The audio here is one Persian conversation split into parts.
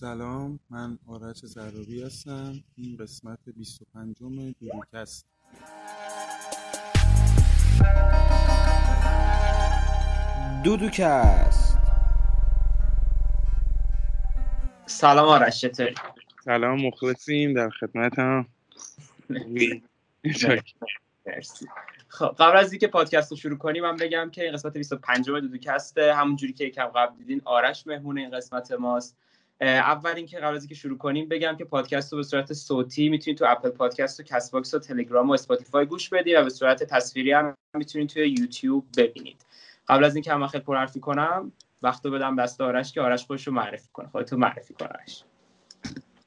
سلام، من آرش زرابی هستم. این قسمت 25 دودوکست. دودوکست. سلام آرش، چطوری؟ سلام، مخلصیم، در خدمتم. مرسی. خب قبل از اینکه پادکست رو شروع کنیم من بگم که این قسمت 25 دودوکست همونجوری که یکم قبل دیدین آرش مهمون این قسمت ماست. اول اینکه قبل از اینکه شروع کنیم بگم که پادکست رو به صورت صوتی میتونید تو اپل پادکست و کست باکس و تلگرام و اسپاتیفای گوش بدید و به صورت تصویری هم میتونید توی یوتیوب ببینید. قبل از اینکه من خیلی پرحرفی کنم وقت رو بدم دست آرش که آرش خودش رو معرفی کنه. خودتو معرفی کن آرش.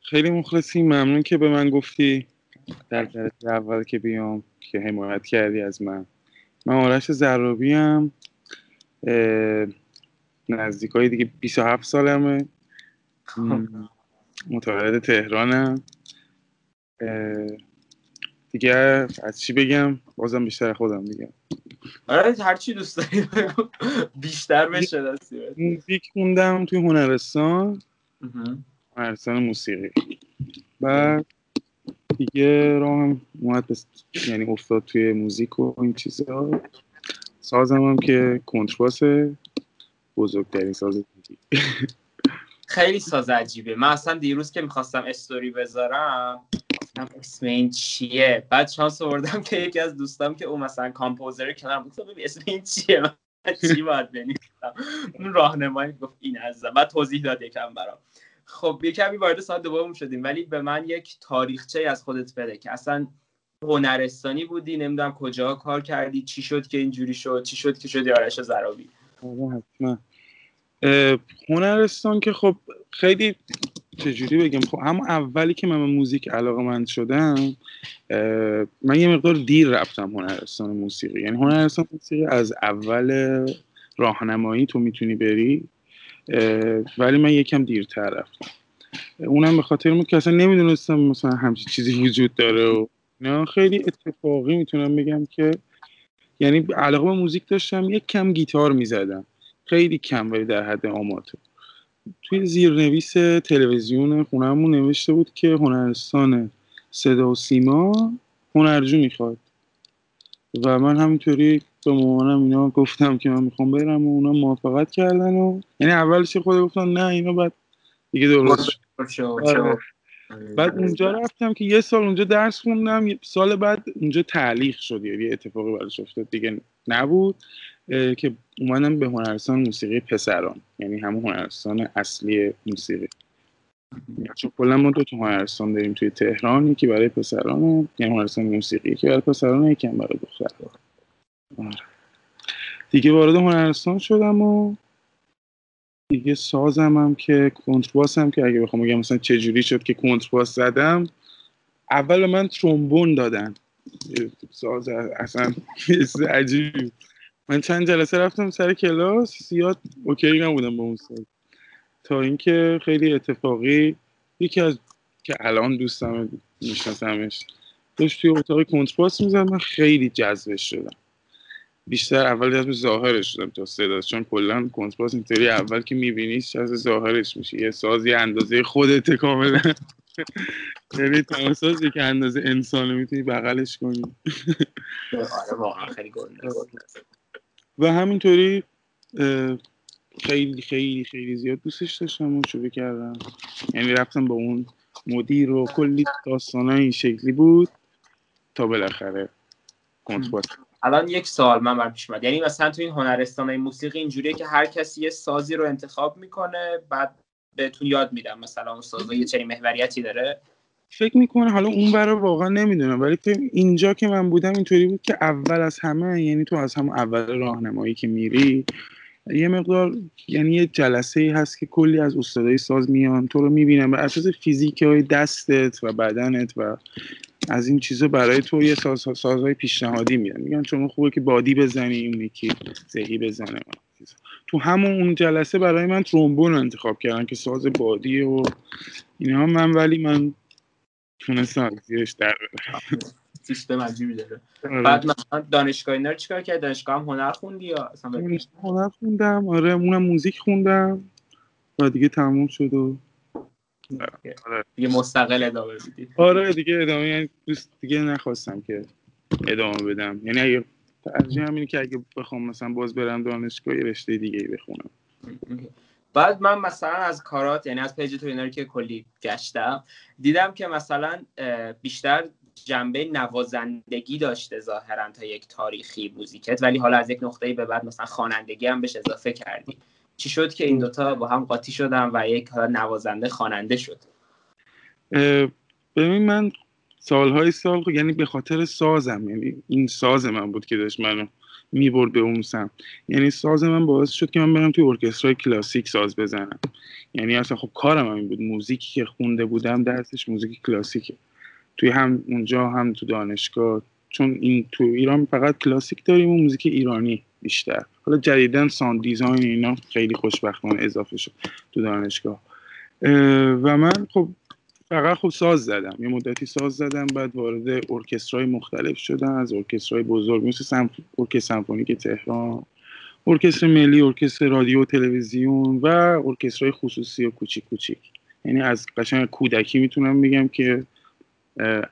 خیلی مخلصی، ممنون که به من گفتی در جلسه اول که بیام، که حمایت کردی از من. من آرش زرابی ام، نزدیکای دیگه 27 سالمه. متولد تهرانم. دیگه از چی بگم؟ بازم بیشتر خودم دیگه. آره هر چی دوست داری بگو بیشتر بشه دستی. موزیک خوندم توی هنرستان موسیقی. بعد دیگه راهم اومد یعنی افتاد توی موزیک و این چیزا. سازم هم که کنترباس، بزرگترین ساز دیگه. خیلی ساز عجیبه. من اصلا دیروز که میخواستم استوری بذارم گفتم اسم این چیه، بعد شانس آوردم که یکی از دوستام که اون مثلا کامپوزر کنارم بود گفت اسم این چیه، من چی باید بنویسم، اون راهنمایی گفت این عزیزم، بعد توضیح داد یکم برام. خب یکمی وارد ساعت دوم شدیم، ولی به من یک تاریخچه از خودت بده که اصلا هنرستانی بودی، نمیدونم کجا کار کردی، چی شد که اینجوری شد، چی شد که شدی آرش زرابی. حتما. هنرستان که خب خیلی چجوری بگم، خب هم اولی که من به موزیک علاقه‌مند شدم من یه مقدار دیر رفتم هنرستان موسیقی. یعنی هنرستان موسیقی از اول راهنمایی تو میتونی بری، ولی من یکم دیرتر رفتم. اونم به خاطر بود که اصلا نمیدونستم مثلا همچین چیزی وجود داره و نه. خیلی اتفاقی میتونم بگم که یعنی علاقه به موزیک داشتم، یک کم گیتار میزدم، خیلی کم ولی در حد آماتور. توی زیرنویس تلویزیون خونه‌مون نوشته بود که هنرستان صدا و سیما هنرجو میخواد و من همینطوری به مامانم اینا گفتم که من میخوام برم و اونا موافقت کردن. و یعنی اولش خود گفتن نه اینا، بعد دیگه درست شد. بعد اونجا رفتم که یه سال اونجا درس خوندم، سال بعد اونجا تعلیق شد، یه اتفاقی براش افتاد دیگه نبود که اومدم به هنرستان موسیقی پسران، یعنی همون هنرستان اصلی موسیقی. چون کلا ما دو تا هنرستان داریم توی تهران، یکی برای پسران، یعنی هنرستان موسیقی، یکی برای پسران، یکی هم برای دختران. آره. دیگه وارد هنرستان شدم و دیگه سازم هم که کنترباس هم که اگه بخوام بگم مثلا چه جوری شد که کنترباس زدم، اول من ترومبون دادن. ساز اصلا عجیب. من چند جلسه رفتم سر کلاس، زیاد اوکی نبودم با اون ساز، تا اینکه خیلی اتفاقی یکی از که الان دوستم میشناسمش داشت توی اتاق کنترباس میزد، من خیلی جذبش شدم. بیشتر اول جذب ظاهرش شدم تا صداش، چون کلا کنترباس اینطوری اول که میبینیش از ظاهرش میشه، یه سازی اندازه خودت کاملا، یعنی تناسازی که اندازه انسانه میتونی بغلش کنی. آره واقعا خیلی گنده. و همینطوری خیلی خیلی خیلی زیاد دوستش داشتم و شروع کردم، یعنی رفتم با اون مدیر و کلی داستانای این شکلی بود تا بالاخره کنترباس. الان یک سال من برام پیش اومد، یعنی مثلا تو این هنرستانای موسیقی اینجوریه که هر کسی یه سازی رو انتخاب میکنه بعد بهتون یاد میدم مثلا اون سازا یه چنین محوریتی داره؟ فکر میکنه حالا اون برا واقعا نمیدونم، ولی اینجا که من بودم اینطوری بود که اول از همه، یعنی تو از هم اول راهنمایی که میری یه مقدار، یعنی یه جلسه‌ای هست که کلی از استادای ساز میان تو رو میبینن، بر اساس فیزیکای دستت و بدنت و از این چیزا برای تو یه سازهای پیشنهادی میدن، میگن چون خوبه که بادی بزنی، اون یکی زهی بزنه. تو همون اون جلسه برای من ترومبون انتخاب کردن که ساز بادیه و اینا، من ولی من تونستم زیرش در سیستم عجیبی داره. بعد من دانشگاه اینا رو چیکار کردم؟ دانشگاه هم هنر خوندی یا اصلا؟ هنر خوندم آره، اونم موزیک خوندم و دیگه تموم شد و آره. دیگه مستقل ادامه بدید. آره دیگه ادامه، یعنی دوست دیگه نخواستم که ادامه بدم. یعنی اگه ترجیح همینه که اگه بخوام مثلا باز برم دانشگاه یه رشته دیگه بخونم. بعد من مثلا از کارات، یعنی از پیج تو اینا که کلی گشتم، دیدم که مثلا بیشتر جنبه نوازندگی داشته ظاهرا تا یک تاریخی موزیکت، ولی حالا از یک نقطه‌ای به بعد مثلا خوانندگی هم بهش اضافه کردی. چی شد که این دوتا با هم قاطی شدن و یک نوازنده خواننده شد؟ ببین من سالهای سال، یعنی به خاطر سازم، یعنی این ساز من بود که داشت منو میبرد به اون سمت. یعنی ساز من باعث شد که من برم توی ارکسترای کلاسیک ساز بزنم. یعنی اصلا خب کارم همین بود، موزیکی که خونده بودم درسش موزیک کلاسیکه، توی هم اونجا هم تو دانشگاه، چون این تو ایران فقط کلاسیک داریم و موزیک ایرانی بیشتر. حالا جدیدن ساند دیزاین اینا خیلی خوشبختانه اضافه شد تو دانشگاه. و من خب فقط خب ساز زدم، یه مدتی ساز زدم، بعد وارد ارکسترای مختلف شدم، از ارکسترای بزرگ مثل ارکستر سمفونیک تهران، ارکستر ملی، ارکستر رادیو و تلویزیون و ارکسترای خصوصی و کوچیک کوچیک. یعنی از قشنگ کودکی میتونم بگم که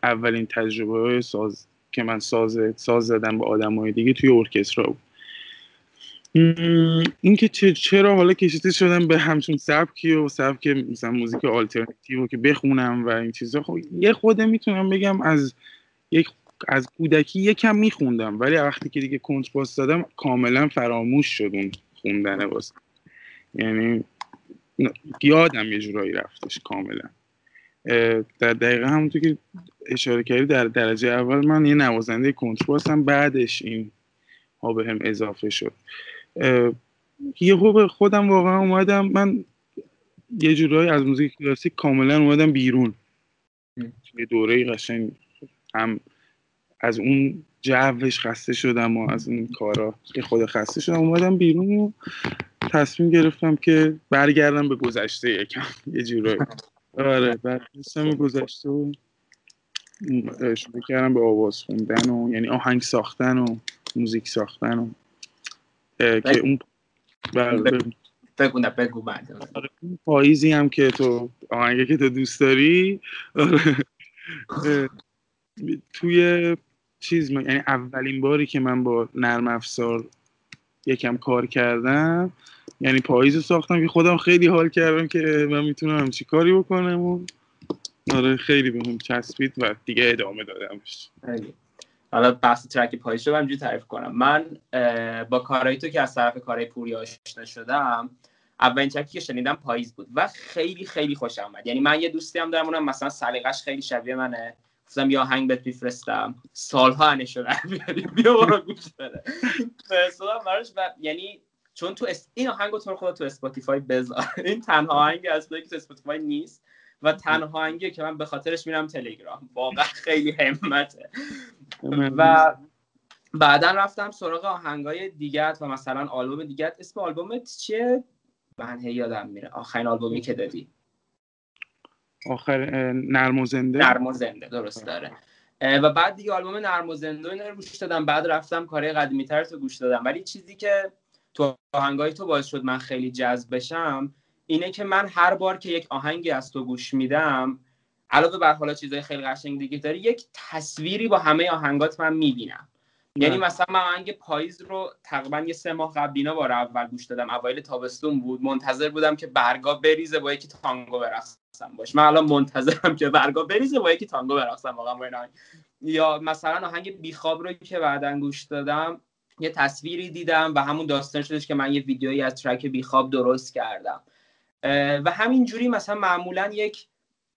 اولین تجربه ساز که من ساز زدم با آدمای دیگه توی ارکسترا بود. این که چرا حالا کشیده شدم به همچون سبکی و سبک مثلا موزیک آلترناتیو که بخونم و این چیزا، خب یه خودم میتونم بگم از کودکی یکم میخوندم، ولی وقتی که دیگه کنترباس زدم کاملا فراموش شدم خوندن واسه، یعنی یادم یه جورایی رفتش کاملا. در دقیقه همونطور که اشاره کردی در درجه اول من یه نوازنده کنترباسم، بعدش این ها به هم اضافه شد. یهو به خودم واقعا اومدم، من یه جورایی از موزیک کلاسیک کاملا اومدم بیرون. یه دوره قشنگ هم از اون جوش خسته شدم و از اون کارا که خود خسته شدم، اومدم بیرون و تصمیم گرفتم که برگردم به گذشته یکم یه جورایی. آره، برگشتم به گذشته و شروع کردم به آواز خوندن و یعنی آهنگ ساختن و موزیک ساختن و که اون بگو بعد پاییزی هم که تو آهنگی که تو دوست داری توی چیز، یعنی اولین باری که من با نرم افزار یکم کار کردم، یعنی پاییزو ساختم که خودم خیلی حال کردم که من میتونم همچی کاری بکنم و آره خیلی بهم چسبید و دیگه ادامه دادمش. حالا بحث ترک پاییز رو همینجوری تعریف کنم. من با کارهای تو که از طرف کارهای پوریا آشنا شدم، اولین ترکی که شنیدم پاییز بود و خیلی خیلی خوشم اومد. یعنی من یه دوستی هم دارم، اونم مثلا سلیقش خیلی شبیه منه، گفتم یه آهنگ بهت میفرستم، سالها انشو بیاریم بیا برو گوش بده. فرستادم براش و یعنی چون تو این آهنگو تو خودت تو اسپاتیفای بذار، این تنها آهنگی اصلا که تو اسپاتیفای نیست و تنها آهنگی که من به خاطرش میرم تلگرام، واقعا خیلی همته. و بعدا رفتم سراغ آهنگای دیگت و مثلا آلبوم دیگت. اسم آلبومت چیه؟ من یادم میره آخرین آلبومی که دادی، آخر نرم و زنده درست داره. و بعد دیگه آلبوم نرم و زنده اینا رو گوش دادم، بعد رفتم کارهای قدیمی تر تو گوش دادم. ولی چیزی که تو آهنگای تو باعث شد من خیلی جذب بشم اینه که من هر بار که یک آهنگی از تو گوش میدم، علاوه بر حالا چیزای خیلی قشنگ دیگه داری، یک تصویری با همه آهنگات من میبینم. یعنی مثلا من آهنگ پاییز رو تقریبا یه 3 ماه قبلینا بار اول گوش دادم، اوایل تابستون بود، منتظر بودم که برگا بریزه با یکی تانگو برقصم باش. من الان منتظرم که برگا بریزه با یکی تانگو برقصم واقعا با این آهنگ. یا مثلا آهنگ بیخواب رو که بعدن گوش دادم، یه تصویری دیدم و همون داستان شدش که من یه ویدیویی از ترک بیخواب درست کردم. و همینجوری مثلا معمولا یک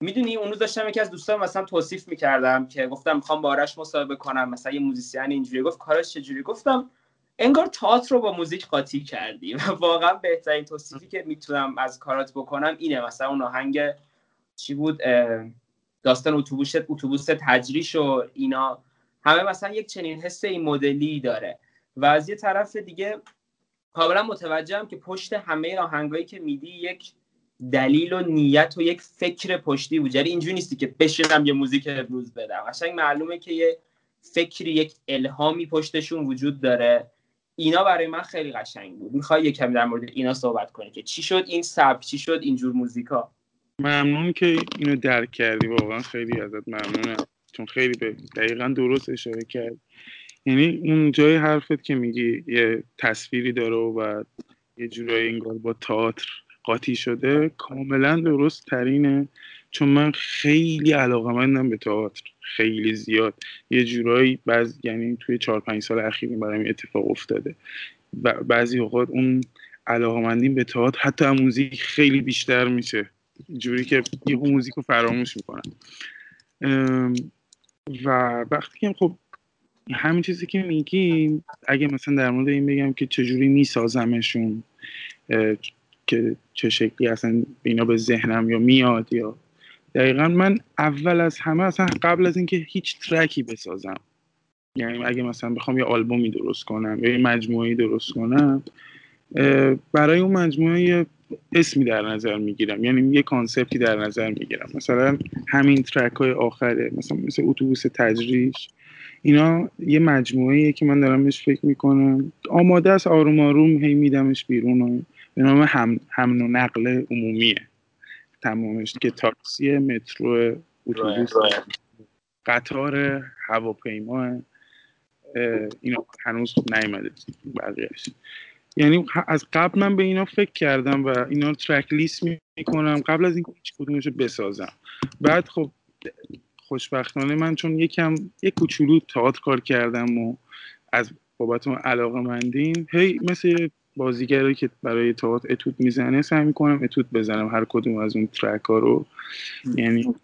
میدونی، اون روز داشتم یکی از دوستام مثلا توصیف میکردم که گفتم میخوام با آرش مصاحبه کنم، مثلا یه موزیسین اینجوری گفت کاراش چجوری، گفتم انگار تئاتر رو با موزیک قاطی کردی. و واقعا بهترین توصیفی که میتونم از کارات بکنم اینه. مثلا اون آهنگ چی بود، داستان اتوبوس تجریش و اینا، همه مثلا یک چنین حس این مدلی داره. و از یه طرف دیگه کاملا متوجهم که پشت همه آهنگایی که میدی یک دلیل و نیت و یک فکر پشتی بود. یعنی اینجوری نیستی که بشینم یه موزیک امروز بدم، قشنگ معلومه که یه فکری، یک الهامی پشتشون وجود داره. اینا برای من خیلی قشنگ بود. میخوای یه کمی در مورد اینا صحبت کنی که چی شد این سبک، چی شد اینجور موزیکا؟ ممنون که اینو درک کردی، واقعا خیلی ازت ممنونم، چون خیلی به دقیقاً درست اشاره کردی. یعنی اون جای حرفت که میگی یه تصویری داره و یه جورایی انگار با تئاتر قاطی شده، کاملا درست ترینه، چون من خیلی علاقه‌مندم به تئاتر، خیلی زیاد، یه جورایی یعنی توی 4-5 سال اخیر برام اتفاق افتاده. بعضی اوقات اون علاقه‌مندیم به تئاتر حتی از موزیک خیلی بیشتر میشه، جوری که یه موزیک رو فراموش میکنن. و وقتی که خب همین چیزی که میگیم، اگه مثلا در مورد این بگم که چجوری میسازمشون، که چه شکلی اصلا اینا به ذهنم یا میاد، یا دقیقا من اول از همه اصلا قبل از اینکه هیچ ترکی بسازم، یعنی اگه مثلا بخوام یه آلبومی درست کنم یا یه مجموعه‌ای درست کنم، برای اون مجموعه اسمی در نظر میگیرم، یعنی یه کانسپتی در نظر میگیرم. مثلا همین ترک های آخره، مثلا مثل اتوبوس تجریش، اینا یه مجموعه‌ایه که من دارم بهش فکر میکنم، آماده است، آروم آروم هی میدمش بیرون و به نام حمل و نقل عمومیه تمامش، که تاکسی، مترو، اتوبوس، قطار، هواپیما، اینا هنوز نیومده بقیه‌اش. یعنی از قبل من به اینا فکر کردم و اینا رو ترک لیست میکنم قبل از اینکه هیچ کدومش رو بسازم. بعد خب خوشبختانه من چون یک کوچولو تئاتر کار کردم و از بابت اون علاقه‌مندیم، هی مثل بازیگری که برای تئاتر اتود میزنه سعی میکنم اتود بزنم هر کدوم از اون ترک ها رو. یعنی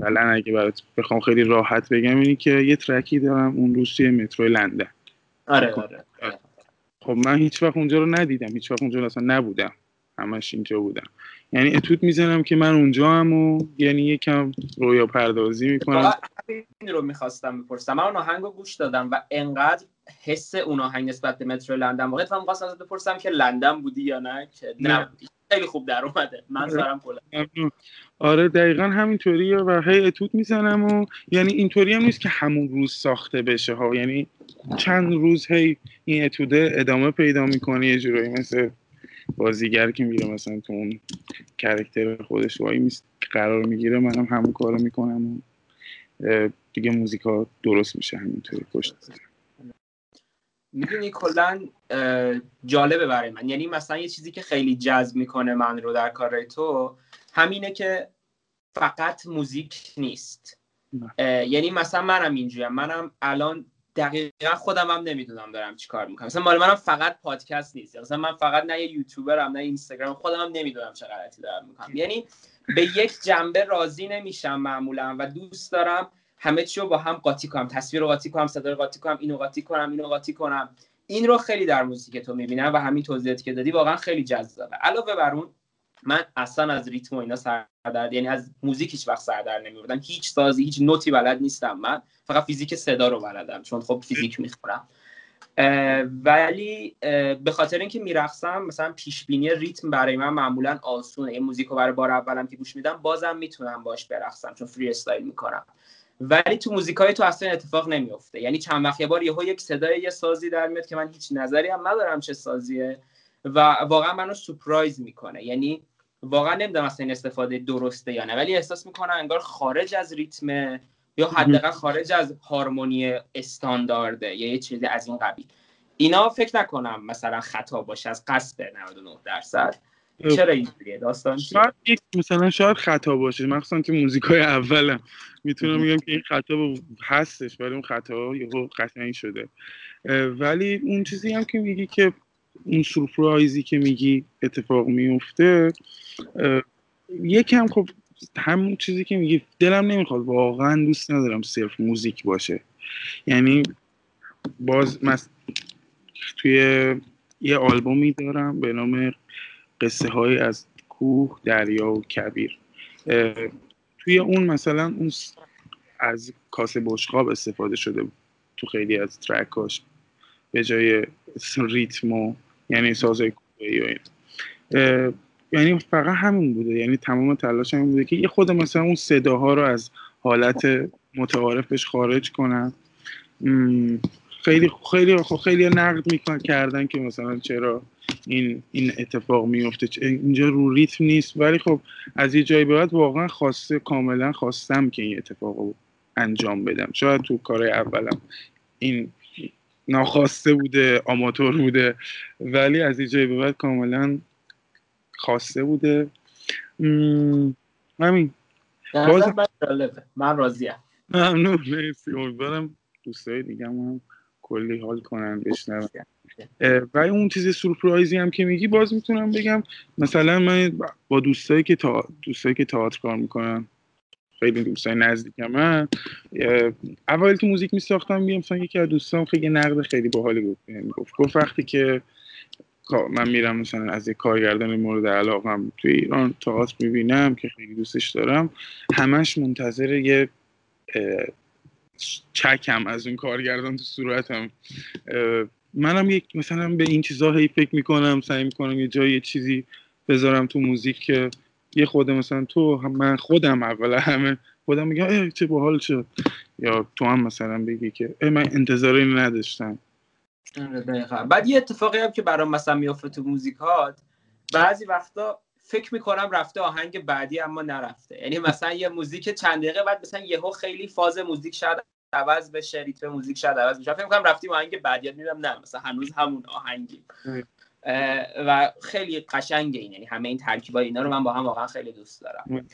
مثلا اگه برات بخوام خیلی راحت بگم، اینی که یه ترکی دارم اون روز توی مترو لندن. آره. خب من هیچ وقت اونجا رو ندیدم، هیچ وقت اونجا اصلا نبودم، همش اینجا بودم. یعنا اتود میزنم که من اونجام و یعنی یکم رویا پردازی میکنم. این رو میخواستم بپرسم، من اون آهنگو گوش دادم و انقدر حس اون آهنگ نسبت به مترو لندن واقعا، من خواستم ازت بپرسم که لندن بودی یا نه، که نه خیلی خوب در اومده. من سرم کلا آره دقیقاً همینطوریه و هی اتود میزنم و یعنی اینطوری هم نیست که همون روز ساخته بشه ها، یعنی چند روز هی این اتوده ادامه پیدا میکنه، یه جوری مثل بازیگر که میره مثلا تو اون کرکتر خودش وای میست قرار میگیره، من هم همون کارو میکنم و دیگه موزیکا درست میشه همینطوری پشت. میدونی کلن جالبه برای من، یعنی مثلا یه چیزی که خیلی جذب میکنه من رو در کار تو همینه که فقط موزیک نیست. یعنی مثلا منم اینجوریم، منم الان دقیقا خودم هم نمیدونم دارم چی کار میکنم، مثلا مال منم فقط پادکست نیست، مثلا من فقط نه یوتیوبرم نه اینستاگرام، خودم هم نمیدونم چه غلطی دارم میکنم. یعنی به یک جنبه راضی نمیشم معمولا و دوست دارم همه چی رو با هم قاطی کنم، تصویر رو قاطی کنم، صدا رو قاطی کنم، اینو قاطی کنم. این رو خیلی در موسیقی تو میبینم و همین توضیحاتی که دادی واقعا خیلی جذابه. علاوه بر اون من اصلا از ریتم و اینا سردرد، یعنی از موزیک هیچ وقت سردرد نمیوردم، هیچ سازی، هیچ نوتی بلد نیستم، من فقط فیزیک صدا رو بلدم چون خب فیزیک میخورم. ولی به خاطر اینکه میرقصم مثلا پیش بینی ریتم برای من معمولا آسونه، این موزیکو برای بار اولم که گوش میدم بازم میتونم باهاش برقصم چون فری استایل میکنم. ولی تو موزیکای تو اصلا اتفاق نمیفته، یعنی چند وقت یه بار یهو یک صدای یه سازی در میاد که من هیچ نظری هم ندارم چه سازیه و واقعا منو سورپرایز میکنه. یعنی واقعا نمیدونم اصلا این استفاده درسته یا نه، ولی احساس میکنم انگار خارج از ریتم یا حداقل خارج از هارمونی استاندارده یا یه چیزی از این قبیل. اینا فکر نکنم مثلا خطا باشه، از قصد 99%. چرا اینجوریه داستان؟ شاید خطا باشه، مخصوصا که موزیکای اولم میتونم بگم که این خطا هستش، ولی اون خطا یهو قطعی شده. ولی اون چیزی هم که میگی که اون سورپرایزی که میگی اتفاق میفته، یکم خب همون چیزی که میگی دلم نمیخواد، واقعا دوست ندارم صرف موزیک باشه. یعنی باز توی یه آلبومی دارم به نام قصه های از کوه دریا و کبیر، توی اون مثلا اون از کاسه بشقاب استفاده شده تو خیلی از ترکاش به جای ریتم و یعنی سازهای کوبایی. یعنی فقط همین بوده، یعنی تمام تلاش همین بوده که یه خود مثلا اون صداها رو از حالت متعارفش خارج کنم خیلی خیلی خیلی نقد میکنن کردن که مثلا چرا این اتفاق میفته، اینجا رو ریتم نیست، ولی خب از یه جایی به بعد واقعا کاملا خواستم که این اتفاق رو انجام بدم. شاید تو کار اولم این ناخواسته بوده، آماتور بوده، ولی از یه جایی به بعد کاملا خواسته بوده. همین بازم جالبه، من راضیم. ممنون، مرسی. امیدوارم دوستای دیگه هم کلی حال کنن بشنون. و اون چیز سورپرایزی هم که میگی باز میتونم بگم، مثلا من با دوستایی که تئاتر کار میکنن، خیلی دوستای نزدیکم، من اول تو موزیک میساختم، مثلا یکی از دوستام خیلی نقد خیلی باحالی گفت وقتی که من میرم مثلا از یک کارگردان مورد علاقم تو ایران تئاتر میبینم که خیلی دوستش دارم، همش منتظر یه چکم از اون کارگردان تو صورتم. منم یک مثلا به این چیزا هی فکر میکنم، سعی میکنم یه جایی یه چیزی بذارم تو موزیک که یه خودم مثلا تو من خودم اول همه خودم میگم ای چه باحال شد، یا تو هم مثلا بگی که ای من انتظار اینو نداشتم. دقیقاً. بعد یه اتفاقی هم که برام مثلا میافته تو موزیکات، بعضی وقتا فکر میکنم رفته آهنگ بعدی اما نرفته، یعنی مثلا یه موزیک چند دقیقه بعد مثلا یهو خیلی فاز موزیک شاید عوض بشه، ریتم موزیک شاید عوض بشه، فکر میکنم رفتیم آهنگ بعدی، میدم نه مثلا هنوز همون آهنگی و خیلی قشنگه این، یعنی همه این ترکیبای اینا رو من با هم واقعا خیلی دوست دارم.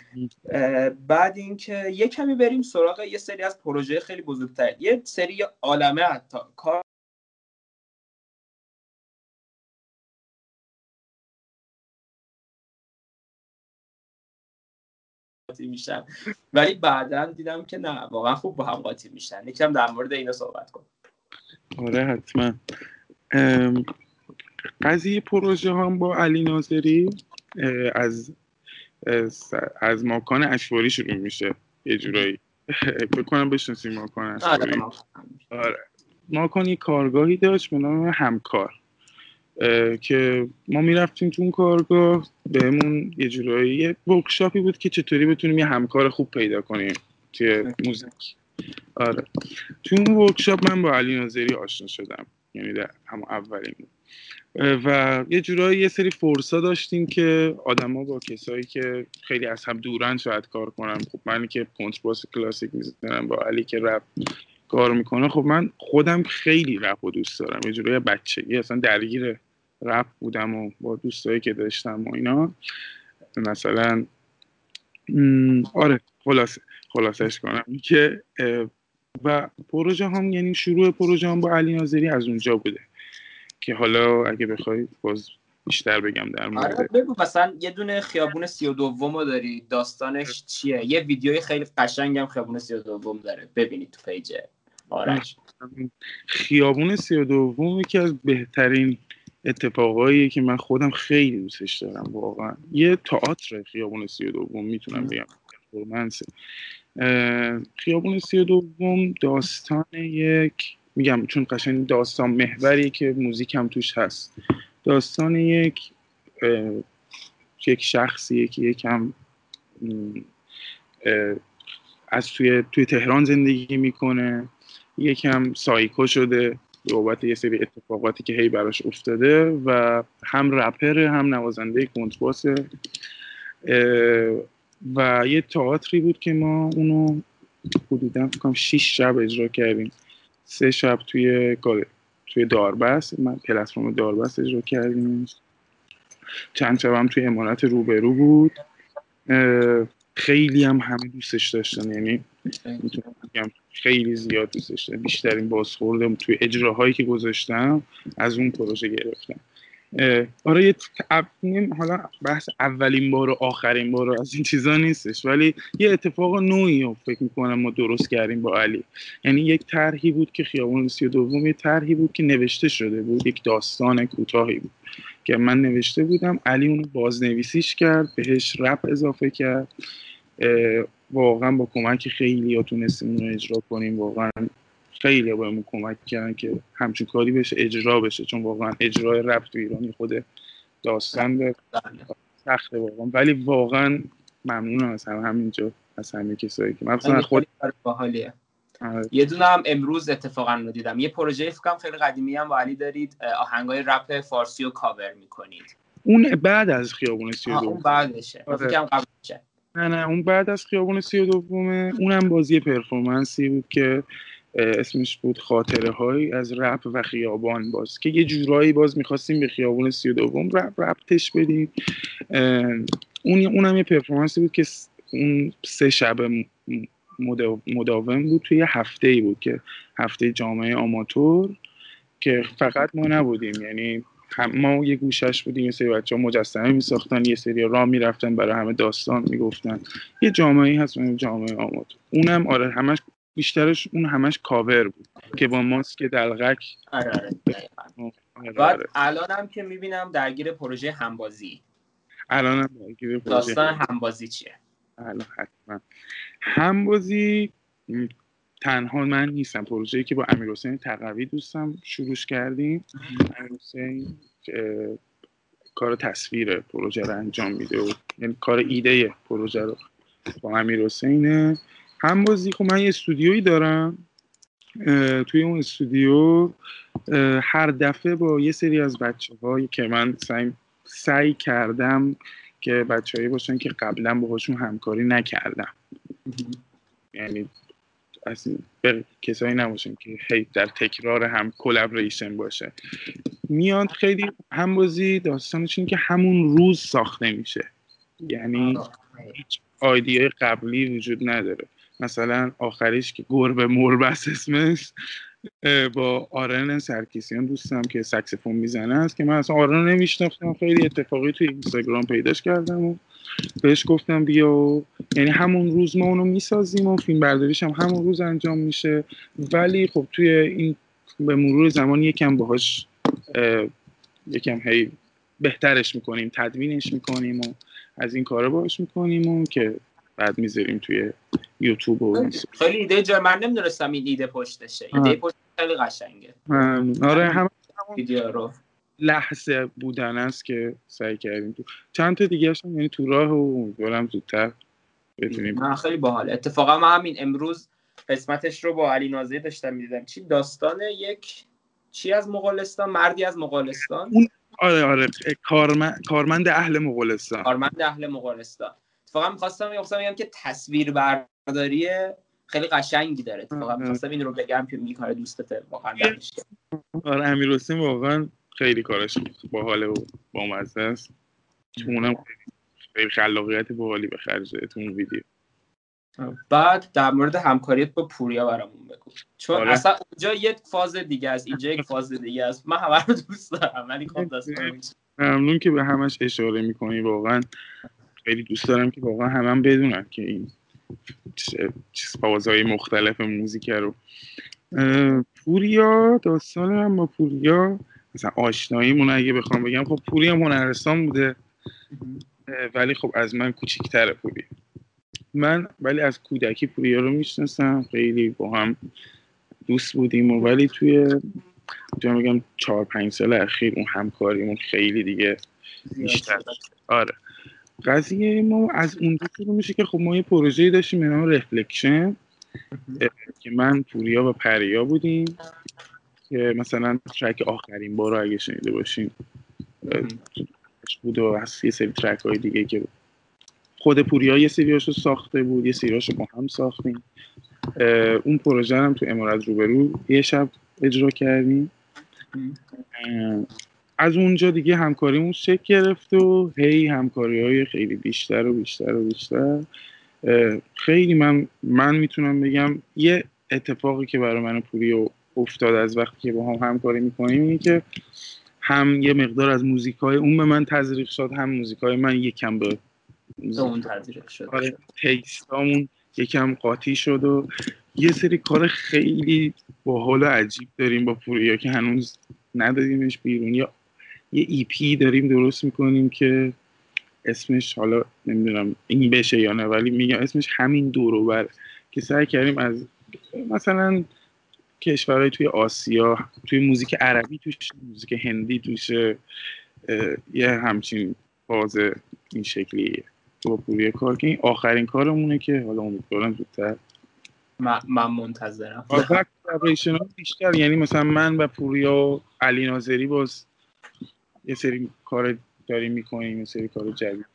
بعد اینکه یه کمی بریم سراغ یه سری از پروژه خیلی بزرگتر، یه سری عالمه حتی کار میشن، ولی بعدا دیدم که نه واقعا خوب با هم قاطی میشن. یکم در مورد اینا صحبت کنم. آره حتما. قضیه پروژه هم با علی ناصری از ماکان اشواری شروع میشه یه جورایی. فکر کنم بشناسیم ماکان اشواری. آره. ماکان یه کارگاهی داشت به نام همکار که ما میرفتیم تو اون کارگاه، بهمون یه جورایی یه ورکشاپی بود که چطوری بتونیم یه همکار خوب پیدا کنیم توی موزیک. آره. تو اون ورکشاپ من با علی ناظری آشنا شدم، یعنی در هم اولین و یه جورایی یه سری فرصا داشتیم که آدما با کسایی که خیلی از هم دورن شاید کار کنن. خب من که کنترباس کلاسیک میزنم، با علی که رپ کار میکنه، خب من خودم خیلی رپ رو دوست دارم، یه جورایی بچگی اصلا درگیر رپ بودم و با دوستایی که داشتم و اینا مثلا. آره خلاصش کنم که و پروژه هم، یعنی شروع پروژه هم با علی ناظری از اونجا بوده که حالا اگه بخواید باز بیشتر بگم در مورد. آره بگو مثلا یه دونه خیابون 32 رو داری، داستانش چیه؟ یه ویدیوی خیلی قشنگم خیابون 32 داره، ببینید تو پیج آرش. خیابون 32 یکی از بهترین اتفاقاییه که من خودم خیلی دوستش دارم واقعا. یه تئاتر خیابون 32 میتونم بگم پرفورمنس. خیابون 32 داستان یک، میگم چون قشنگ داستان محوریه که موزیک هم توش هست، داستان یک شخصیه که یکم از توی تهران زندگی میکنه، یکم سایکو شده بابت یه سری اتفاقاتی که هی براش افتاده و هم رپره هم نوازنده کنترباسه. و یه تئاتری بود که ما اونو حدوداً فکر کنم 6 شب اجرا کردیم، 3 شب توی داربست، من پلتفرم داربست اجرا کردیم، چند شب هم توی امارات روبرو بود. خیلی هم همه دوستش داشتن، یعنی میتونم بگم خیلی زیاد دوستش داشتن، بیشترین بازخوردم توی اجراهایی که گذاشتم از اون پروژه گرفتم. آره یه حالا بحث اولین بار و آخرین بار و از این چیزا نیستش، ولی یه اتفاق نوعی رو فکر میکنم ما درست کردیم با علی. یعنی یک طرحی بود که خیابون 32 یه طرحی بود که نوشته شده بود، یک داستان کوتاهی بود که من نوشته بودم، علی اونو بازنویسیش کرد، بهش رپ اضافه کرد، واقعا با کمک خیلی‌ها تونستیم اونو اجرا کنیم. واقعا خیلی بهمون کمک کردن که همچین کاری بشه اجرا بشه، چون واقعا اجرای رپ تو ایرانی خود داستان سخته واقعا، ولی واقعا ممنونم از همینجا از همه کسایی که مثلا خود باحالیه. یه دونه هم امروز اتفاقا رو دیدم، یه پروژه فکر کنم خیلی قدیمی هم با علی دارید، آهنگای رپ فارسی رو کاور میکنید. اون بعد از خیابون 32 اون بعدشه فکر کنم قبلشه. نه اون بعد از خیابون 32 اونم بازی پرفورمنسی بود که اسمش بود خاطره هایی از رپ و خیابان، باز که یه جورایی باز می‌خواستیم به خیابون 32 رپتش بدیم. اونم یه پرفورمنسی بود که اون سه شب مداوم بود توی هفته‌ای بود که هفته جامعه آماتور که فقط ما نبودیم، یعنی ما یه گوشش بودیم، یه سری بچه‌ها مجسمه می‌ساختن، یه سری راه می‌رفتن برای همه داستان می‌گفتن. یه جامعه‌ای هست اون جامعه آماتور، اونم آره همش بیشترش اون همش کاور بود که با ماسک دلغک. آره. بعد الانم که می‌بینم درگیر پروژه همبازی. الانم درگیر پروژه داستان همبازی چیه؟ الان حتما همبازی تنها من نیستم، پروژه‌ای که با امیرحسین تقوی دوستم شروعش کردیم. امیرحسین کار تصویر پروژه رو انجام میده و یعنی کار ایده پروژه رو با امیرحسینه. همبازی خب من یه استودیویی دارم، توی اون استودیو هر دفعه با یه سری از بچه‌هایی که من سعی کردم که بچه‌هایی باشن که قبلا باهاشون همکاری نکردم، یعنی اصلا کسایی نباشیم که هی در تکرار هم کلابریشن باشه. میاد خیلی همبازی داستانش اینه که همون روز ساخته میشه، یعنی هیچ آیدیای قبلی وجود نداره. مثلا آخریش که گربه مربس اسمش با آرن سرکیسیان دوستم که ساکسفون میزنه است که من اصلا آرن رو نمیشناختم، خیلی اتفاقی توی اینستاگرام پیداش کردم و بهش گفتم بیا، یعنی همون روز ما اونو میسازیم و فیلم برداریش هم همون روز انجام میشه. ولی خب توی این به مرور زمان یکم باهاش یکم هی بهترش میکنیم، تدوینش میکنیم و از این کارا باهاش میکنیم و که بعد میذاریم توی یوتیوب و خیلی ایده جا من نمیدونستم این ایده پشتشه. ایده پشتش خیلی قشنگه. آره همون ویدیو رو لحظه بودن است که سعی کردیم تو چند تا دیگه هم، یعنی تو راه و امیدوارم زودتر بتونیم. من خیلی باحال. اتفاقا من همین امروز قسمتش رو با علی ناصری داشتم می‌دیدم. چی داستان یک چی از مغولستان، مردی از مغولستان. آره کارمند اهل مغولستان. کارمند اهل مغولستان. اتفاقا می‌خواستم بگم که تصویر برداری خیلی قشنگی داره. اتفاقا می‌خواستم این رو بگم که می کار دوستته واقعا داشته. آره امیرحسین واقعا خیلی کارش باحاله و بامزه است. اونم خیلی خلاقیت باحالی به خرج داده تو اون ویدیو. بعد در مورد همکاریت با پوریا برامون بگو، چون آره. اصلا اونجا یک فاز دیگه است، اینجا یک فاز دیگه است. من همه رو دوست دارم ولی کم دستم میشه. ممنون که به همش اشاره می‌کنی، واقعا خیلی دوست دارم که واقعا همم بدونن که این فازهای مختلف موزیک رو. پوریا داستانم با پوریا مثلا آشناییمون اگه بخوام بگم، خب پوری هم هنرستان بوده ولی خب از من کوچیک‌تره پوری. من ولی از کودکی پوریا رو میشناسم، خیلی با هم دوست بودیم و ولی توی 4-5 سال اخیر اون همکاریمون خیلی دیگه بیشتر. آره قضیه ما از اونجا شروع میشه که خب ما یه پروژه‌ای داشتیم به نام رفلکشن که من پوریا و پریا بودیم که مثلا ترک آخرین بار رو اگه شنیده باشین بود و از یه سری ترک های دیگه که خود پوریا یه سری هاشو ساخته بود، یه سری هاشو با هم ساختیم. اون پروژه هم تو امارت روبرو یه شب اجرا کردیم. از اونجا دیگه همکاریمون شکل گرفت و هی همکاری های خیلی بیشتر. خیلی من میتونم بگم یه اتفاقی که برای من پوریا افتاد از وقتی که با هم همکاری میکنیم اینه که هم یه مقدار از موزیکای اون به من تزریق شد، هم موزیکای من یکم به اون تزریق شد. آره تکستامون یکم قاطی شد و یه سری کار خیلی باحال و عجیب داریم با پوریا که هنوز ندادیمش بیرون. یا یه ای پی داریم درست میکنیم که اسمش حالا نمیدونم این بشه یا نه ولی میگم اسمش همین دوروبر که سعی کردیم از مثلا کشورهای توی آسیا، توی موزیک عربی توشه، موزیک هندی توشه، یه همچین باز این شکلیه با پوریه کار که این آخرین کارمونه که حالا امیدوارم زودتر من منتظرم کلابریشن بیشتر، یعنی مثلا من و پوریا و علی ناصری باز یه سری کار داریم میکنیم، یه سری کار جدید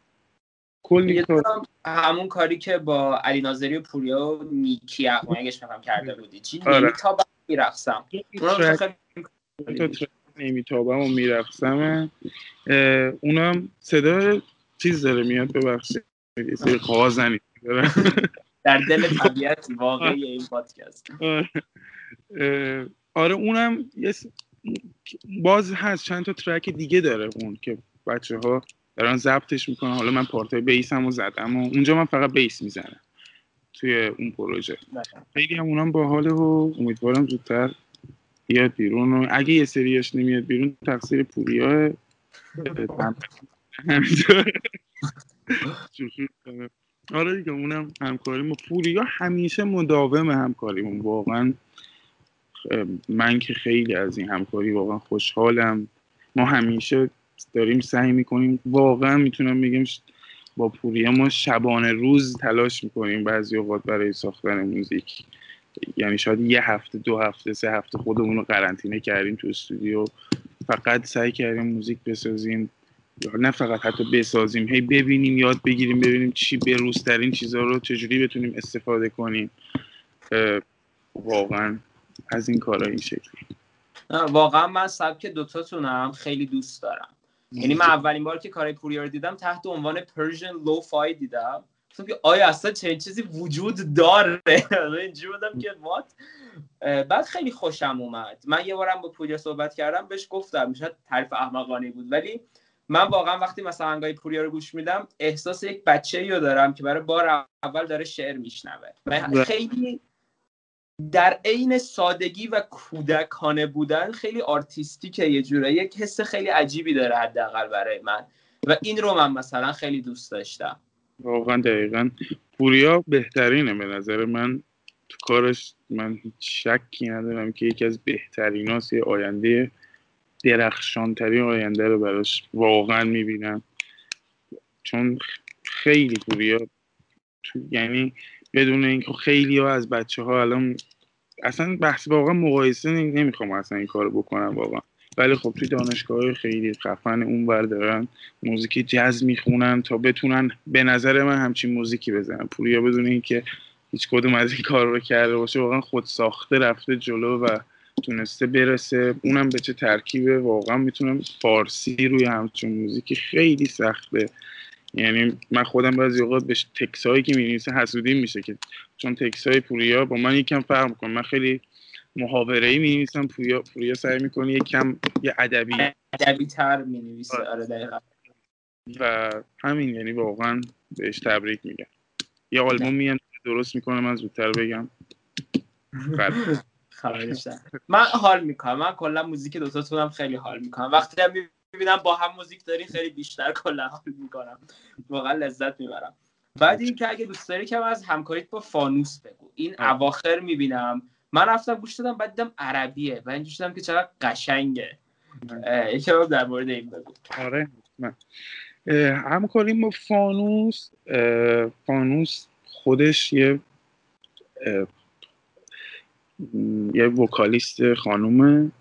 کلی کار... همون کاری که با علی ناصری و پوریا و نیکی اگهش میخوام کرده بودی چی؟ نمیتابم میرخصم نمیتابم و میرخصم. اونم صدا چیز داره میاد، ببخشید یه سری خوازنی داره در دل طبیعت واقعی این پادکست. آره اونم باز هست، چند تا ترک دیگه داره اون که بچه ها دارن ضبطش میکنن. حالا من پارتای بیس هم رو زدم و اونجا من فقط بیس میزنم توی اون پروژه. خیلی هم اونم باحاله و امیدوارم زودتر بیاد بیرون و اگه یه سریاش نمیاد بیرون تقصیر پوریاه همینطور. آره دیگه اونم همکاریمون پوریا همیشه مداوم همکاریمون. واقعا من که خیلی از این همکاری واقعا خوشحالم. ما همیشه داریم سعی میکنیم، واقعا میتونم بگم با پوریا ما شبانه روز تلاش میکنیم بعضی اوقات برای ساختن موزیک. یعنی شاید یه هفته دو هفته سه هفته خودمون رو قرنطینه کردیم تو استودیو، فقط سعی کردیم موزیک بسازیم، نه فقط حتی بسازیم، هی ببینیم یاد بگیریم، ببینیم چی بروزترین چیزها رو چجوری بتونیم استفاده کنیم. واقعا از این کارا این شکلی. واقعا من سبک دوتاتونم خیلی دوست دارم. یعنی من اولین بار که کارای پوریا رو دیدم تحت عنوان Persian Lo-Fi دیدم، گفتم که آیا اصلا چنین چیزی وجود داره؟ اینجوری بودم که وات. بعد خیلی خوشم اومد. من یه بارم با پوریا صحبت کردم، بهش گفتم شاید تعریف احمقانه بود، ولی من واقعا وقتی مثلا آهنگای پوریا رو گوش میدم احساس یک بچه‌ای رو دارم که برای بار اول داره شعر میشنوه. من خیلی در عین سادگی و کودکانه بودن خیلی آرتیستیکه، یه جوره یک حس خیلی عجیبی داره حداقل برای من، و این رو من مثلا خیلی دوست داشتم. واقعا دقیقاً پوریا بهترینه به نظر من تو کارش، من هیچ شکی ندارم که یکی از بهتریناست. آینده درخشانترین آینده رو براش واقعا میبینم، چون خیلی پوریا یعنی بدون اینکه خیلی ها از بچه ها الان اصلا بحث واقعا مقایسه نمیخوام اصلا این کارو بکنم واقعا، ولی خب توی دانشگاه خیلی خفن اون ور دارن موزیکی جاز میخونن تا بتونن به نظر من همچین موزیکی بزنن. پوریا بدون اینکه هیچ کدوم از این کار رو کرده باشه واقعا خود ساخته رفته جلو و تونسته برسه. اونم به چه ترکیبه واقعا. میتونم فارسی روی همچون موزیکی خیلی سخته، یعنی من خودم بعضی اوقات به تکس هایی که می‌نویسه حسودی میشه، که چون تکس های پوریا با من یکم فرق میکنه. من خیلی محاوره‌ای می‌نویسم، پوریا سعی میکنه یکم یه ادبی‌تر می‌نویسه. آره دقیقاً. و همین یعنی واقعا بهش تبریک میگم. یه آلبومی هم درست میکنم من زودتر بگم. من حال میکنم، من کلا موزیک دوتاتونم خیلی حال میکنم. وقتی هم میبینم با هم موزیک داری خیلی بیشتر کلا حال میکنم، واقعا لذت میبرم. بعد این که اگه دوست داری کم از همکاریت با فانوس بگو. این اواخر میبینم، من رفتم گوش دادم، بعد دیدم عربیه، بعد اینجوری شدم که چقدر قشنگه. یکم در مورد این بگو. آره من همکاریم با فانوس، فانوس خودش یه وکالیست خانومه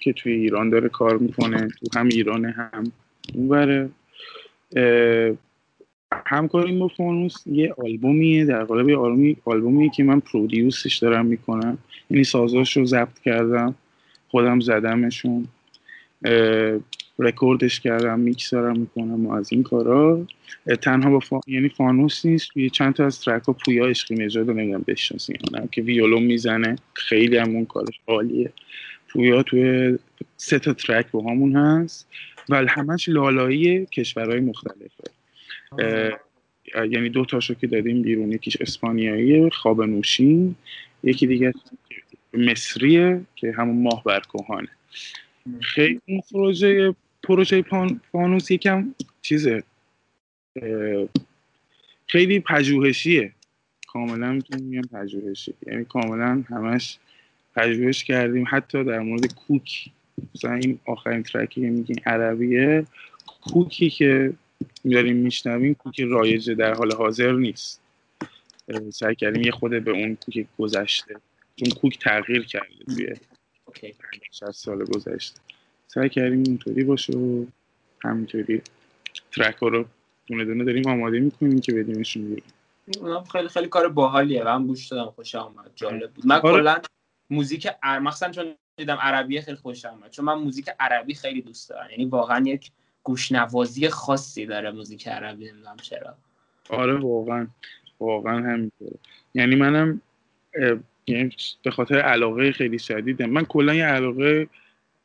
که توی ایران داره کار میکنه، تو هم ایران هم اونوره. همکاریم با فانوس یه آلبومیه در قالب آلبومی که من پرودیوسش دارم میکنم، یعنی سازاش رو ضبط کردم خودم، زدمشون، رکوردش کردم، میکس دارم میکنم و از این کارا. تنها با یعنی فانوس نیست، توی چند تا از ترک ها پویا عشقی نژاد رو نمیدونم بشناسی اونم که ویولون میزنه، خیلی هم اون کارش عالیه. پویا توی سه تا ترک با همون هست و همش لالایی کشورهای مختلفه. یعنی دو تاشو که دادیم بیرون، یکیش اسپانیاییه خواب نوشین، یکی دیگه مصریه که همون ماه برکوهانه. خیلی اون پروژه فانوس یکم چیزه، خیلی پژوهشیه، کاملا میتونم میگم پژوهشی، یعنی کاملا همش پژوهش کردیم حتی در مورد کوک. مثلا این آخرین ترکی که میگین عربیه، کوکی که داریم میشنویم کوک رایجه در حال حاضر نیست، سعی کردیم یه خود به اون کوک گذشته، چون کوک تغییر کرده توی 60 سال گذشته، سعی کردیم اینطوری باشه و همینطوری ترک ها رو دونه دونه داریم آماده میکنیم که بدیمشون بیرون. اونم خیلی خیلی کار باحالیه، من گوش دادم خوشم اومد، جالب بود. من کلا موزیک مخصوصا چون دیدم عربیه خیلی خوشم اومد، چون من موزیک عربی خیلی دوست دارم، یعنی واقعا یک گوشنوازی خاصی داره موزیک عربی، نمیدونم چرا. آره واقعا همینطوره، یعنی منم یعنی به خاطر علاقه خیلی شدیده من کلا یه علاقه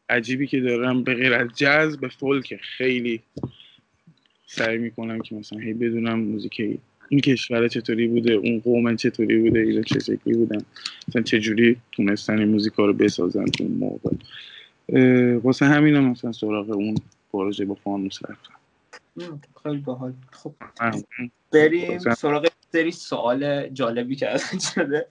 عجیبی که دارم به غیر از جاز به فولک، خیلی سعی میکنم که مثلا هی بدونم موزیک این کشور چطوری بوده، اون قوم چطوری بوده، اینا چه شکلی بودن، مثلا چه جوری تونستن این موزیکا رو بسازن تو اون موقع. واسه همینا مثلا سراغ اون پروژه با فانوس رفتم. خیلی باحال. خب بریم سراغ سری سوال جالبی که ازت شده.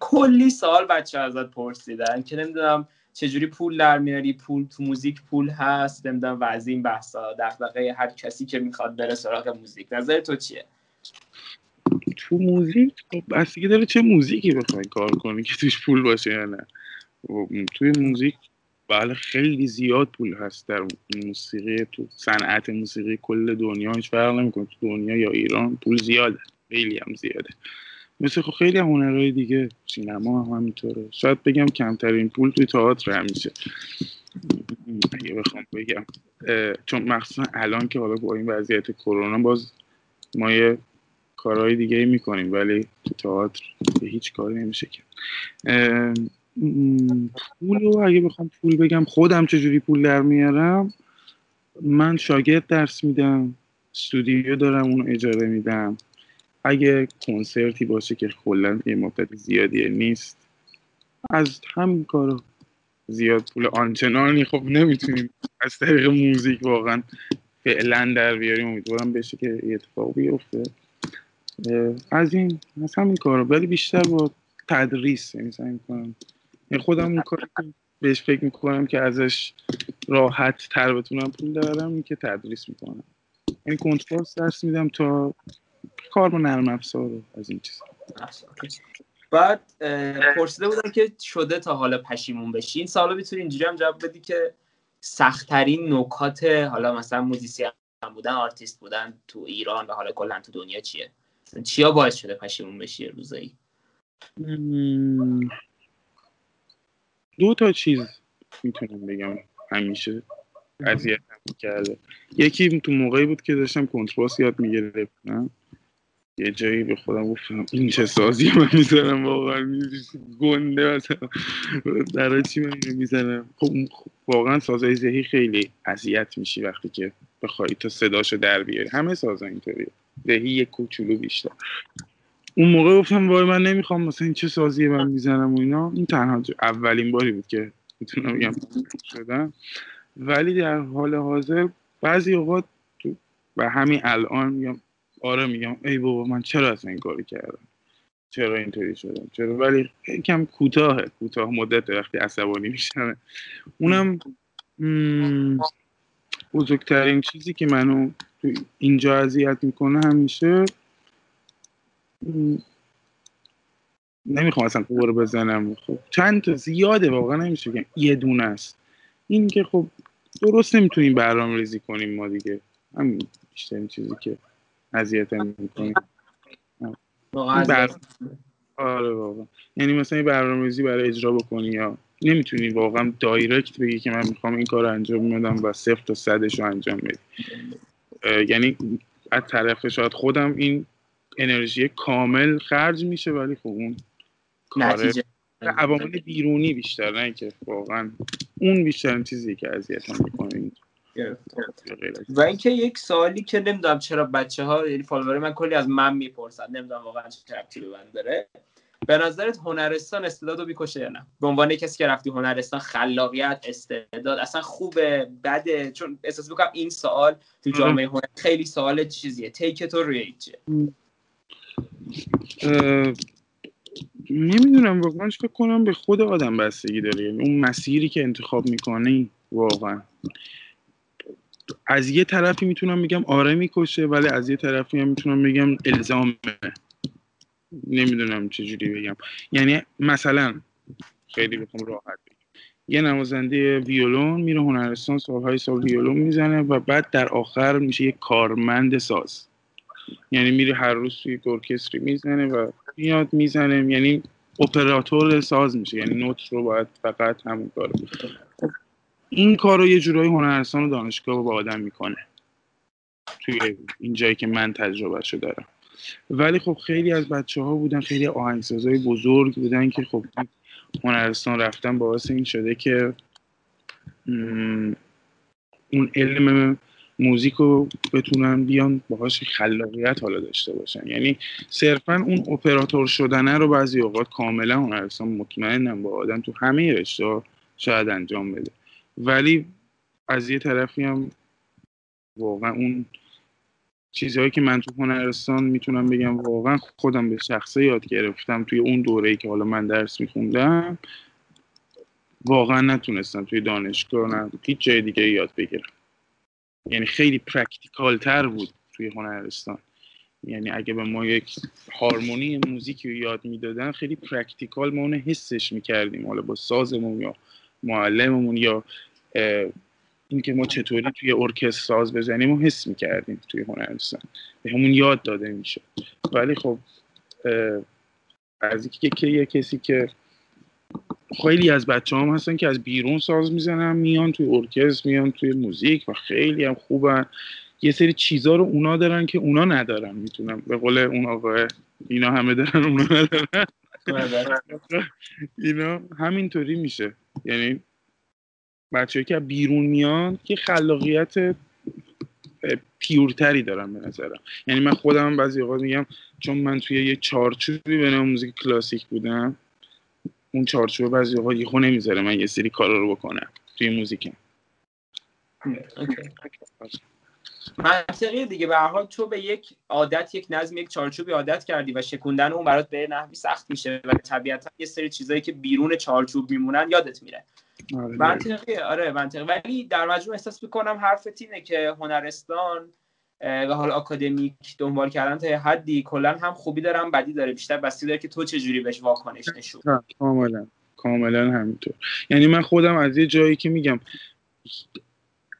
کلی سوال بچه‌ها ازت پرسیدن که نمیدونم چجوری پول در میاری، پول تو موزیک پول هست، نمیدونم واسه این بحثا، دغدغه هر کسی که میخواد بره سراغ موزیک. نظر تو چیه؟ تو موزیک بستگی داره چه موزیکی بخوای کار کنی که توش پول باشه یا نه. توی موزیک بله خیلی زیاد پول هست، در موسیقی، تو صنعت موسیقی کل دنیا هیچ فرق نمیکنه، تو دنیا یا ایران پول زیاده، خیلی هم زیاده، مثل خب خیلی هنرهای دیگه، سینما هم همینطوره. شاید بگم کمترین پول توی تئاتر همیشه اگه بخوام بگم، چون مخصوصا الان که حالا با این وضعیت کرونا باز ما یه کارهای دیگه میکنیم، ولی تو تئاتر هیچ کاری نمیشه کرد. پول رو اگه بخوام پول بگم، خودم چجوری پول در میارم، من شاگرد درس میدم، استودیو دارم اون اجاره میدم، اگه کنسرتی باشه که کلا یه مدت زیادیه نیست، از همین کارو زیاد پول آنچنانی خب نمیتونیم از طریق موزیک واقعا فعلا در بیاریم، امیدوارم بشه که یه اتفاق بیفته از همین کارو، ولی بیشتر با تدریس میسعی میکنم، یعنی خودم اون کاری که بهش فکر میکنم که ازش راحت تر بتونم پول درآرم این که تدریس میکنم، یعنی کنترباس درس میدم تا کار با نرم افزار از این چیزا. بعد پرسیده بودن که شده تا حالا پشیمون بشی، این سوالو میتونی اینجوری هم جواب بدی که سخت ترین نکات حالا مثلا موزیسین بودن، آرتیست بودن تو ایران و حالا کلا تو دنیا چیه، چیا باعث شده پشیمون بشی روزایی؟ دو تا چیز میتونم بگم همیشه اذیتم کرده، یکی تو موقعی بود که داشتم کنترباس یاد میگرفتم، یه جایی به خودم گفتم این چه سازی من میزنم، واقعا گنده در چی من میزنم. خب واقعا سازهای ذهی خیلی اذیت میشی وقتی که بخوای تا صداشو در بیاری، همه سازا اینطوریه، ذهی یک کوچولو بیشتر. اون موقع گفتم وای من نمیخوام مثلا این چه سازیه من میزنم و اینا، این تنها اولین باری بود که میتونم بگم شدم، ولی در حال حاضر بعضی اوقات و همین الان میگم آره، میگم ای بابا من چرا اصلا این کاری کردم، چرا اینطوری شدم، چرا، ولی یکم کوتاه مدت وقتی عصبانی میشم. اونم بزرگترین چیزی که منو اینجا اذیت میکنه همیشه، نمیخوام اصلا قور بزنم، خب چند تا زیاده واقعا نمیشه بگم یه دونه است، این که خب درست نمیتونیم برنامه‌ریزی کنیم ما دیگه، همین بیشترین چیزی که اذیتم میکنه آره واقعا، یعنی مثلا برنامه‌ریزی برای اجرا بکنی یا نمیتونی واقعا دایرکت بگی که من میخوام این کارو انجام میدم و 0 تا 100ش رو انجام بدی، یعنی از طرف شاید خودم این انرژی کامل خرج میشه، ولی خب اون کاره عوامل بیرونی بیشتر، نه که واقعا اون بیشتر چیزی که اذیتم میکنه. و اینکه یک سوالی که نمیدونم چرا بچه‌ها، یعنی فالوور من کلی از من میپرسن، نمیدونم واقعا چه ربطی به من داره، به نظرت هنرستان استعدادو میکشه یا نه؟ به عنوان کسی که رفتی هنرستان، خلاقیت، استعداد اصلا خوبه بده؟ چون احساس میکنم این سوال تو جامعه هنر خیلی سوال چیزیه، تیکت تو روی چیه؟ نمیدونم واقعا، فکر کنم به خود آدم بستگی داره، یعنی اون مسیری که انتخاب میکنه واقعا از یه طرفی میتونم بگم آره میکشه، ولی از یه طرفی هم میتونم بگم الزامه، نمیدونم چجوری بگم، یعنی مثلا خیلی بخوام راحت بگم، یه نوازنده ویولون میره هنرستان سالهای سال ویولون میزنه و بعد در آخر میشه یه کارمند ساز، یعنی میره هر روز توی ارکستری میزنه و میاد میزنه، یعنی اپراتور ساز میشه، یعنی نوت رو باید فقط همون کار. این کار رو یه جورایی هنرستان و دانشگاه با آدم میکنه توی این جایی که من تجربه شو دارم. ولی خب خیلی از بچه ها بودن، خیلی آهنگسازهای بزرگ بودن که خب هنرستان رفتن باعث این شده که اون علم موزیک رو بتونن بیان باهاش خلاقیت حالا داشته باشن، یعنی صرفا اون اپراتور شدنه رو بعضی اوقات کاملا هنرستان مطمئنم با آدم تو همه رشته شاید انجام بده، ولی از یه طرفی هم واقعا اون چیزهایی که من تو هنرستان میتونم بگم واقعا خودم به شخصه یاد گرفتم توی اون دوره‌ای که حالا من درس میخوندم، واقعا نتونستم توی دانشگاه نه هیچ جای دیگه یاد بگیرم، یعنی خیلی پرکتیکال تر بود توی هنرستان. یعنی اگه به ما یک هارمونی موزیکی رو یاد میدادن خیلی پرکتیکال ما اون حسش میکردیم، حالا با سازمون یا معلممون یا اینکه ما چطوری توی ارکستر ساز بزنیم و حس میکردیم توی هنرستان، به همون یاد داده میشه. ولی خب از اینکه یه کسی که خیلی از بچه هم هستن که از بیرون ساز میزنن میان توی ارکستر، میان توی موزیک و خیلی هم خوبن، یه سری چیزا رو اونا دارن که اونا ندارن، میتونم به قول اون آقا اینا همه دارن اونا ندارن، اینا همینطوری میشه. یعنی بچه‌ای که بیرون میان که خلاقیت پیورتری دارم به نظرم. یعنی من خودم بعضی اوقات میگم چون من توی یه چارچوبی به نام موزیک کلاسیک بودم، اون چارچوب بعضی اوقات یهو نمیذاره من یه سری کارا رو بکنم توی موزیکم. منطقیه دیگه، به هر حال تو به یک عادت، یک نظم، یک چارچوبی عادت کردی و شکوندن اون برات به نحوی سخت میشه و طبیعتا یه سری چیزایی که بیرون چارچوب میمونن یادت میره. منطقیه، آره منطقیه. ولی در مجموع احساس میکنم حرفت اینه که هنرستان و حال اکادمیک دنبال کردن تا حدی کلا هم خوبی داره هم بدی داره، بیشتر بستی داره که تو چجوری بهش واکنش نشون. کاملا همینطور. یعنی من خودم از یه جایی که میگم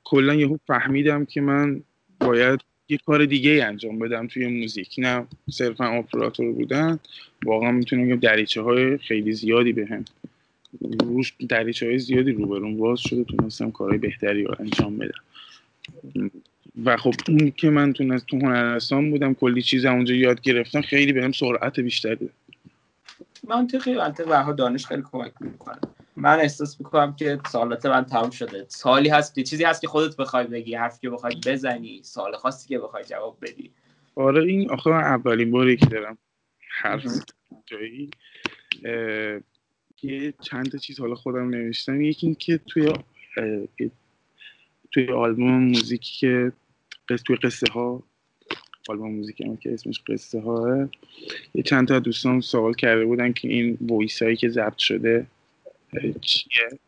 کلا یهو فهمیدم که من باید یه کار دیگه انجام بدم توی موزیک، نه صرفا اپراتور بودن. واقعا میتونم بگم دریچه‌های خیلی زیادی بهم روش، دریچه‌های زیادی روبرون باز شده، تونستم کارهای بهتری رو انجام بدم. و خب اون که من تو هنرستان بودم کلی چیز اونجا یاد گرفتم، خیلی بهم سرعت بیشتری داد. منطقی و دانش خیلی کمک می‌کنه. من احساس میکنم که سالات من تمام شده. سالی هست، چیزی هست که خودت بخوای بگی، حرفی که بخوای بزنی، سوال خاصی که بخوای جواب بدی. آره این آخه اولین باری که دارم حرف جایی که چند تا چیز حالا خودم نوشتم. یکی این که توی آلبوم موزیکی که توی قصه ها، آلبوم موزیکی هم که اسمش قصه هاه، یه چند تا دوستان سوال کرده بودن که این وایس هایی که ضبط شده چیه.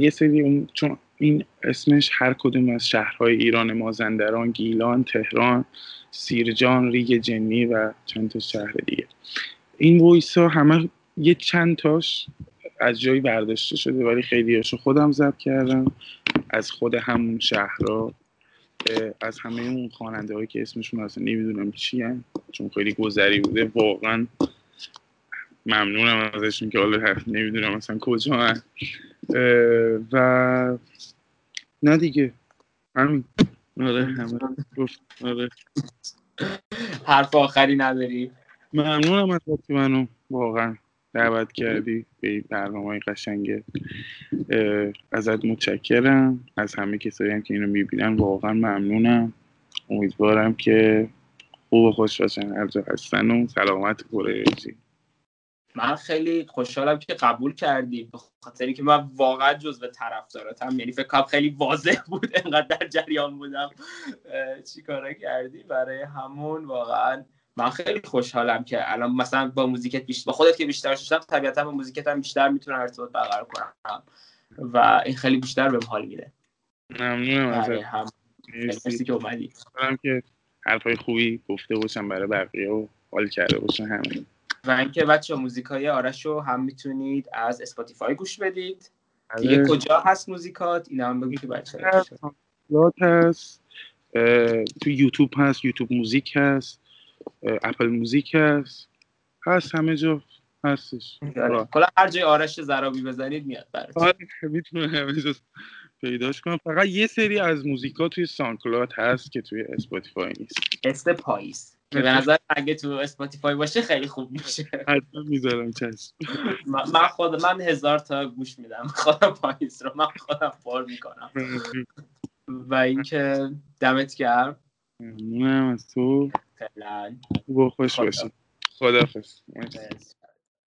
یه سری اون، چون این اسمش هر کدوم از شهرهای ایران، مازندران، گیلان، تهران، سیرجان، ریگ جنی و چند تا شهر دیگه، این وایس ها همه یه چند تاش از جایی برداشته شده، ولی خیلی هاشو خودم ضبط کردم از خود همون شهرها، از همه اون خواننده هایی که اسمشون اصلا نمیدونم چیه چون خیلی گذری بوده. واقعا ممنونم ازشون که حالا نمیدونم اصلا کجا هست و نه دیگه همین. آره حرف آخری نداری؟ ممنونم از وقتی منو واقعا دعوت کردی به این برنامه‌های قشنگه، ازت متشکرم. از همه کسایی هم که اینو میبینن واقعا ممنونم. امیدوارم که خوب و خوش باشن هر جا هستن و سلامت پوره. من خیلی خوشحالم که قبول کردی، به خاطر اینکه من واقعا جزو طرفداراتم، یعنی فکر کنم خیلی واضح بود انقدر در جریان بودم چیکارا کردی. برای همون واقعا من خیلی خوشحالم که الان مثلا با موزیکت بیشتر، با خودت که بیشتر شدم، طبیعتا با موزیکت هم بیشتر میتونم ارتباط برقرار کنم و این خیلی بیشتر بهم حال میده. ممنونم ازت، مرسی که اومدی. امیدوارم که حرفای خوبی گفته باشم برای بقیه و حال کرده باشم همین. و اینکه بچه موزیکای آرش رو هم میتونید از اسپاتیفای گوش بدید. دیگه کجا هست موزیکات؟ اینا هم بگید که بچه هست. تو یوتیوب هست، یوتیوب موزیک هست، اپل موزیک هست همه جا هستش. کلا هر جای آرش زرابی بزنید میاد براتون. آره میتونه همه جا پیداش کنم. فقط یه سری از موزیکا توی ساندکلاود هست که توی اسپاتیفای نیست. است پاییز به نظر اگه تو اسپاتیفای باشه خیلی خوب میشه. حتما میذارم چشم. من خودم 1000 تا گوش میدم. خودم پاییز رو من خودم پر میکنم. و اینکه دمت گرم. ممنونم از تو. فعلا. خوب خوش باشی. خداحافظ.